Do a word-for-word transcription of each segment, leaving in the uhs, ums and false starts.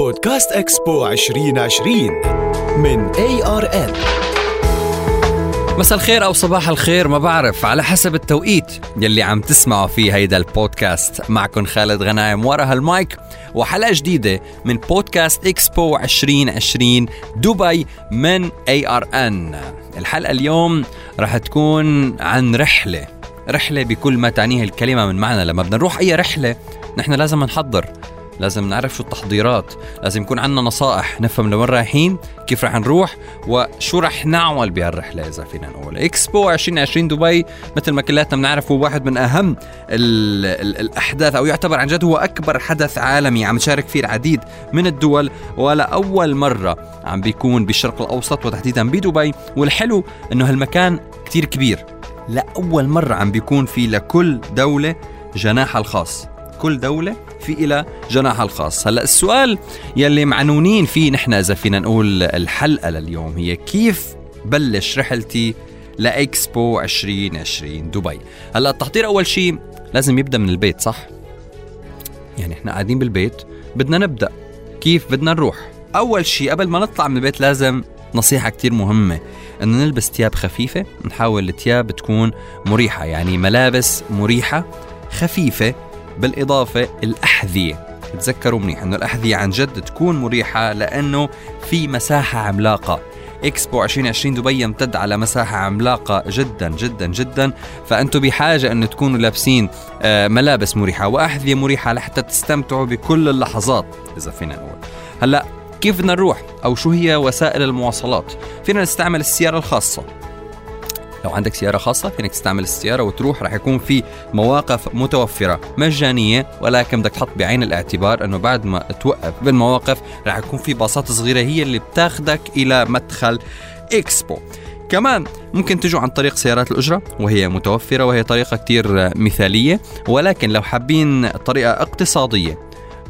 بودكاست إكسبو عشرين عشرين من إيه آر إن. مساء الخير أو صباح الخير، ما بعرف، على حسب التوقيت يلي عم تسمعوا فيه هيدا البودكاست. معكن خالد غنايم ورا هالمايك، وحلقة جديدة من بودكاست إكسبو عشرين عشرين دبي من إيه آر إن. الحلقة اليوم رح تكون عن رحلة رحلة بكل ما تعنيه الكلمة من معنى. لما بدنا نروح أي رحلة نحن لازم نحضر، لازم نعرف شو التحضيرات، لازم يكون عندنا نصائح، نفهم لوين رايحين، كيف رح نروح، وشو رح نعمل بهالرحلة. إذا فينا نقول إكسبو عشرين عشرين دبي مثل ما كلاتنا بنعرف هو واحد من أهم ال ال الأحداث، أو يعتبر عن جد هو أكبر حدث عالمي عم تشارك فيه العديد من الدول، ولا أول مرة عم بيكون بالشرق الأوسط وتحديدا بدبي. والحلو إنه هالمكان كتير كبير، لأول مرة عم بيكون فيه لكل دولة جناحها الخاص، كل دولة في إلى جناحها الخاص. هلأ السؤال يلي معنونين فيه نحن إذا فينا نقول الحلقة لليوم هي كيف بلش رحلتي لإكسبو عشرين عشرين دبي. هلأ التحضير أول شيء لازم يبدأ من البيت، صح؟ يعني إحنا قاعدين بالبيت بدنا نبدأ كيف بدنا نروح. أول شيء قبل ما نطلع من البيت لازم نصيحة كتير مهمة، إنه نلبس تياب خفيفة، نحاول التياب تكون مريحة، يعني ملابس مريحة خفيفة. بالإضافة الأحذية، تذكروا منيح أنه الأحذية عن جد تكون مريحة، لأنه في مساحة عملاقة. إكسبو عشرين عشرين دبي يمتد على مساحة عملاقة جدا جدا جدا، فأنتوا بحاجة أن تكونوا لابسين ملابس مريحة وأحذية مريحة لحتى تستمتعوا بكل اللحظات إذا فينا نقول. هلأ كيف بدنا نروح أو شو هي وسائل المواصلات؟ فينا نستعمل السيارة الخاصة، لو عندك سيارة خاصة فينك تستعمل السيارة وتروح. رح يكون في مواقف متوفرة مجانية، ولكن بدك تحط بعين الاعتبار أنه بعد ما توقف بالمواقف رح يكون في باصات صغيرة هي اللي بتاخدك إلى مدخل إكسبو. كمان ممكن تجوا عن طريق سيارات الأجرة، وهي متوفرة وهي طريقة كتير مثالية، ولكن لو حابين طريقة اقتصادية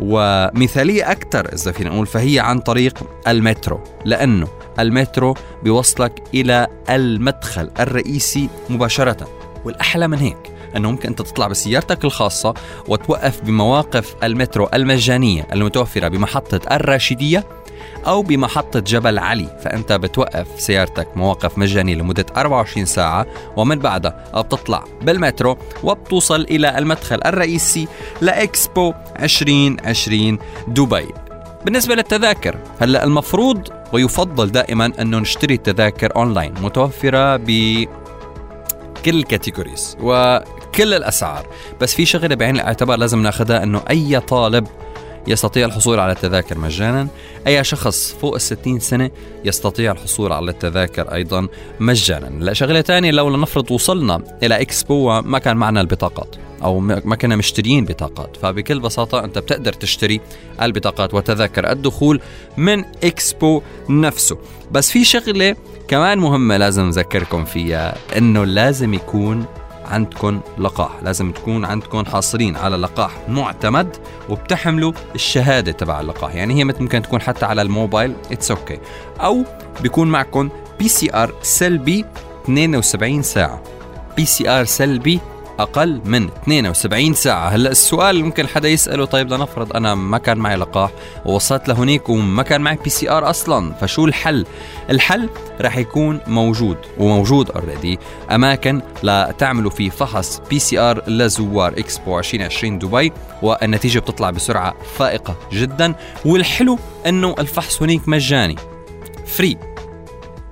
ومثالية أكتر إذا فينا نقول فهي عن طريق المترو، لأنه المترو بيوصلك إلى المدخل الرئيسي مباشرة. والأحلى من هيك أنه ممكن أنت تطلع بسيارتك الخاصة وتوقف بمواقف المترو المجانية المتوفرة بمحطة الراشدية أو بمحطة جبل علي. فأنت بتوقف سيارتك مواقف مجانية لمدة أربعة وعشرين ساعة، ومن بعدها بتطلع بالمترو وبتوصل إلى المدخل الرئيسي لإكسبو عشرين عشرين دبي. بالنسبة للتذاكر، هلأ المفروض ويفضل دائما أنه نشتري التذاكر أونلاين، متوفرة بكل الكاتيجوريز وكل الأسعار. بس في شغلة بعين الاعتبار لازم ناخدها، أنه أي طالب يستطيع الحصول على التذاكر مجانا، أي شخص فوق الستين سنة يستطيع الحصول على التذاكر أيضا مجانا. لا شغلة تانية، لو لنفرض وصلنا إلى إكسبو وما كان معنا البطاقات أو ما كنا مشتريين بطاقات، فبكل بساطة أنت بتقدر تشتري البطاقات وتذاكر الدخول من إكسبو نفسه. بس في شغلة كمان مهمة لازم نذكركم فيها، أنه لازم يكون عندكم لقاح، لازم تكون عندكم حاصلين على لقاح معتمد، وبتحملوا الشهادة تبع اللقاح. يعني هي ممكن تكون حتى على الموبايل، it's okay، أو بيكون معكم بي سي آر سلبي اثنين وسبعين ساعة، بي سي آر سلبي أقل من اثنين وسبعين ساعة. هلأ السؤال ممكن حدا يسأله، طيب لنفرض أنا ما كان معي لقاح ووصلت لهنيك وما كان معي بي سي آر أصلا، فشو الحل؟ الحل رح يكون موجود، وموجود already أماكن لتعملوا فيه فحص بي سي آر لزوار إكسبو عشرين عشرين دبي، والنتيجة بتطلع بسرعة فائقة جدا. والحلو أنه الفحص هنيك مجاني، فري،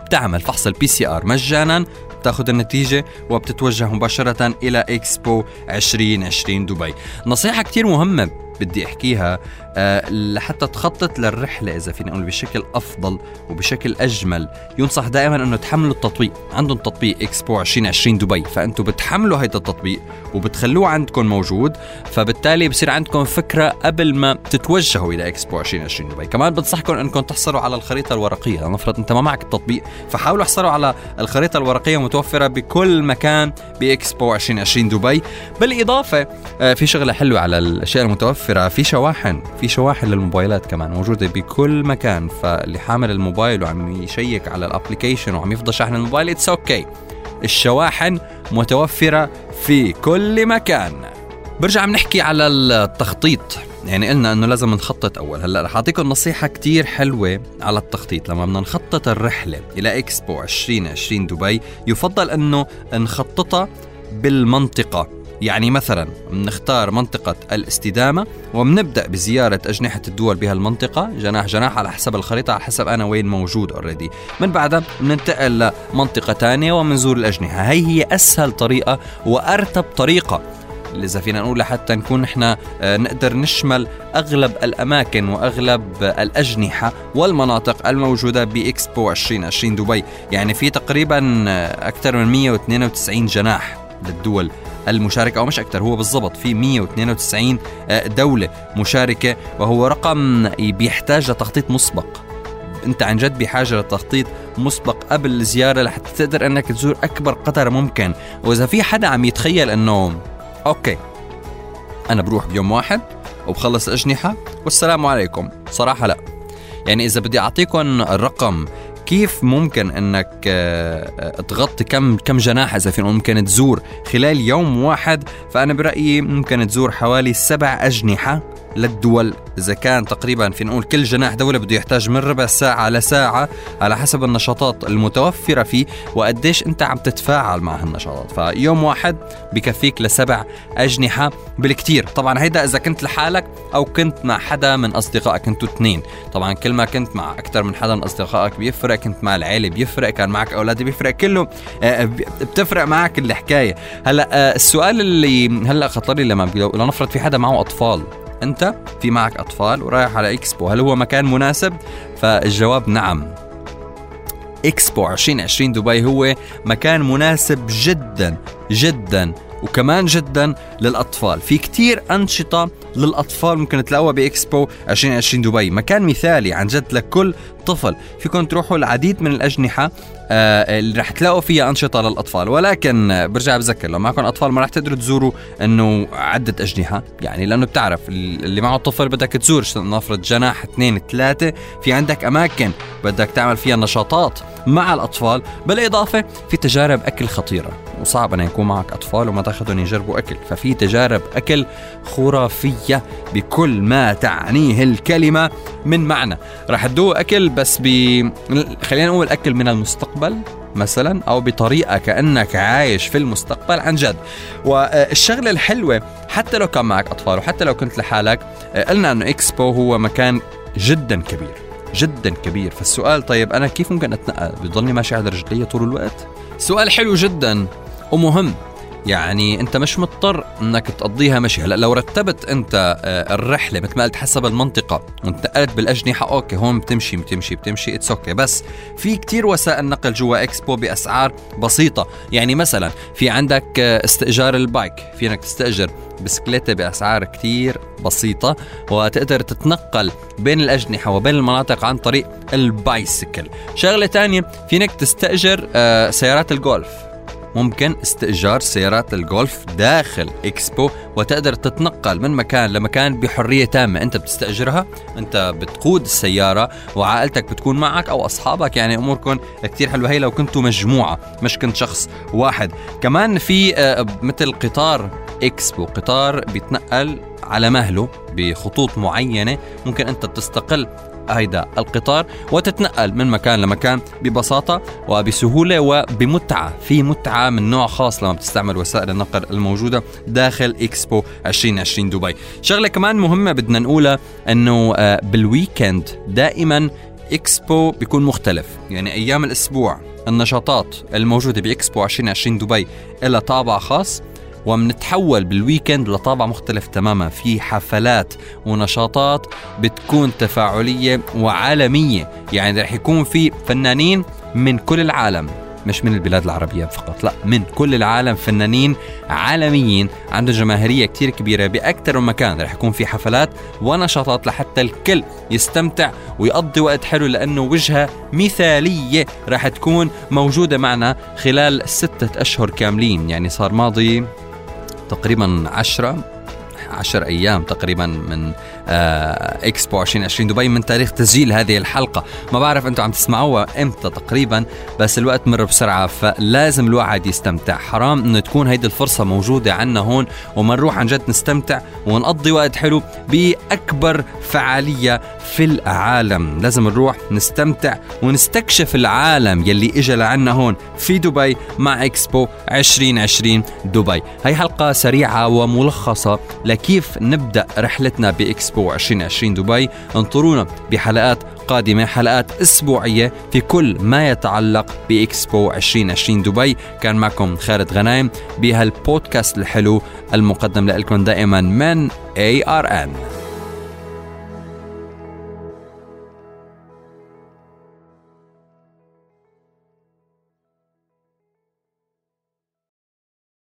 بتعمل فحص البي سي آر مجانا، تأخذ النتيجة وبتتوجه مباشرة إلى إكسبو عشرين عشرين دبي. نصيحة كتير مهمة بدي أحكيها أه لحتى تخطط للرحلة إذا فينا نقول بشكل أفضل وبشكل أجمل، ينصح دائما أنه تحملوا التطبيق. عندهم تطبيق إكسبو عشرين عشرين دبي، فأنتوا بتحملوا هيدا التطبيق وبتخلوه عندكم موجود، فبالتالي بصير عندكم فكرة قبل ما تتوجهوا إلى إكسبو عشرين عشرين دبي. كمان بنصحكم أنكم تحصلوا على الخريطة الورقية. لنفرض أنت ما معك التطبيق، فحاولوا احصلوا على الخريطة الورقية، متوفرة بكل مكان بإكسبو عشرين عشرين دبي. بالإضافة أه في شغلة حلوة على الأشياء المتوفرة، في شواحن في شواحن للموبايلات كمان موجودة بكل مكان. فاللي حامل الموبايل وعم يشيك على الابليكيشن وعم يفضى شحن الموبايل، it's okay، الشواحن متوفرة في كل مكان. برجع عم نحكي على التخطيط يعني قلنا انه لازم نخطط اول. هلا رح اعطيكم نصيحه كتير حلوه على التخطيط. لما بدنا نخطط الرحله الى اكسبو عشرين عشرين دبي يفضل انه نخططها بالمنطقه. يعني مثلا بنختار منطقة الاستدامة وبنبدأ بزيارة أجنحة الدول بهالمنطقة جناح جناح على حسب الخريطة، على حسب أنا وين موجود already. من بعدها بننتقل لمنطقة تانية ومنزور الأجنحة. هي هي أسهل طريقة وأرتب طريقة إذا فينا نقول حتى نكون إحنا نقدر نشمل أغلب الأماكن وأغلب الأجنحة والمناطق الموجودة بإكسبو عشرين عشرين دبي. يعني في تقريبا أكثر من مئة واثنين وتسعين جناح للدول المشاركة، أو مش أكتر، هو بالضبط في مئة واثنين وتسعين دولة مشاركة، وهو رقم بيحتاج لتخطيط مسبق. أنت عن جد بحاجة لتخطيط مسبق قبل الزيارة لحتى تقدر أنك تزور أكبر قطر ممكن. وإذا في حدا عم يتخيل أنه أوكي أنا بروح بيوم واحد وبخلص الأجنحة والسلام عليكم، صراحة لا. يعني إذا بدي أعطيكم الرقم كيف ممكن انك تغطي كم كم جناح اذا في ممكن تزور خلال يوم واحد، فانا برايي ممكن تزور حوالي سبع اجنحه للدول. اذا كان تقريبا في نقول كل جناح دوله بده يحتاج من ربع ساعه لساعه على حسب النشاطات المتوفره فيه وقديش انت عم تتفاعل مع هالنشاطات، فيوم واحد بكفيك لسبع اجنحه بالكتير. طبعا هيدا اذا كنت لحالك او كنت مع حدا من اصدقائك، انتوا اثنين. طبعا كل ما كنت مع اكثر من حدا من اصدقائك بيفرق، كنت مع العائله بيفرق، كان معك اولاد بيفرق، كله بتفرق معك الحكايه. هلا السؤال اللي هلا خطر لي، لما لنفرض في حدا معه اطفال، انت في معك اطفال ورايح على اكسبو، هل هو مكان مناسب؟ فالجواب نعم، اكسبو عشرين عشرين دبي هو مكان مناسب جدا جدا وكمان جدا للأطفال. في كتير أنشطة للأطفال ممكن تلاقوها بإكسبو عشرين عشرين دبي، مكان مثالي عن جد لكل طفل. فيكم تروحوا العديد من الأجنحة آه اللي رح تلاقوا فيها أنشطة للأطفال، ولكن برجع بذكر لو معكم أطفال ما رح تقدروا تزوروا إنه عدة أجنحة، يعني لأنه بتعرف اللي معه طفل بدك تزور نفرض جناح اثنين ثلاثة. في عندك أماكن بدك تعمل فيها نشاطات مع الأطفال، بالإضافة في تجارب أكل خطيرة، وصعب أن يكون معك أطفال وما تأخذهم يجربوا أكل، ففي تجارب أكل خرافية بكل ما تعنيه الكلمة من معنى. رح تدوق أكل بس ب خلينا نقول أكل من المستقبل مثلا، أو بطريقة كأنك عايش في المستقبل عن جد. والشغلة الحلوة حتى لو كان معك أطفال وحتى لو كنت لحالك، قلنا أنه إكسبو هو مكان جدا كبير جدا كبير. فالسؤال طيب أنا كيف ممكن أتنقل؟ بيضلني ماشي على رجلي طول الوقت؟ سؤال حلو جدا ومهم. يعني أنت مش مضطر أنك تقضيها مشي. هلأ لو رتبت أنت الرحلة مثل ما قلت حسب المنطقة وانتقلت بالأجنحة، أوكي هون بتمشي بتمشي بتمشي اتس أوكي. بس في كتير وسائل نقل جوا إكسبو بأسعار بسيطة. يعني مثلا في عندك استئجار البايك، في أنك تستأجر بسكليتة بأسعار كتير بسيطة، وتقدر تتنقل بين الأجنحة وبين المناطق عن طريق البايسكل. شغلة تانية، في أنك تستأجر سيارات الجولف. ممكن استئجار سيارات الجولف داخل إكسبو وتقدر تتنقل من مكان لمكان بحرية تامة. أنت بتستأجرها، أنت بتقود السيارة، وعائلتك بتكون معك أو أصحابك، يعني أموركم كتير حلوة هي لو كنتوا مجموعة مش كنت شخص واحد. كمان في مثل قطار إكسبو، قطار بيتنقل على مهله بخطوط معينة، ممكن أنت تستقل هيدا القطار وتتنقل من مكان لمكان ببساطة وبسهولة وبمتعة. في متعة من نوع خاص لما بتستعمل وسائل النقل الموجودة داخل إكسبو عشرين عشرين دبي. شغلة كمان مهمة بدنا نقولها، أنه بالويكند دائما إكسبو بيكون مختلف. يعني أيام الأسبوع النشاطات الموجودة بإكسبو عشرين عشرين دبي إلها طابع خاص، ومنتحول بالويكند لطابع مختلف تماما. في حفلات ونشاطات بتكون تفاعلية وعالمية، يعني رح يكون في فنانين من كل العالم، مش من البلاد العربية فقط، لا، من كل العالم، فنانين عالميين عنده جماهيرية كتير كبيرة بأكتر من مكان. رح يكون في حفلات ونشاطات لحتى الكل يستمتع ويقضي وقت حلو، لأنه وجهة مثالية رح تكون موجودة معنا خلال ستة أشهر كاملين. يعني صار ماضي تقريبا عشرة عشر أيام تقريبا من اكسبو عشرين عشرين دبي من تاريخ تسجيل هذه الحلقة. ما بعرف أنتم عم تسمعوها إمتى تقريبا، بس الوقت مر بسرعة، فلازم الواحد يستمتع. حرام إنه تكون هيدي الفرصة موجودة عنا هون وما نروح عن جد نستمتع ونقضي وقت حلو بأكبر فعالية في العالم. لازم نروح نستمتع ونستكشف العالم يلي إجا لعنا هون في دبي مع اكسبو عشرين عشرين دبي. هاي حلقة سريعة وملخصة لكيف نبدأ رحلتنا بإكسبو عشرين عشرين دبي. انطرونا بحلقات قادمة، حلقات أسبوعية في كل ما يتعلق بإكسبو عشرين عشرين دبي. كان معكم خالد غنايم بهالبودكاست الحلو المقدم لكم دائما من إيه آر إن.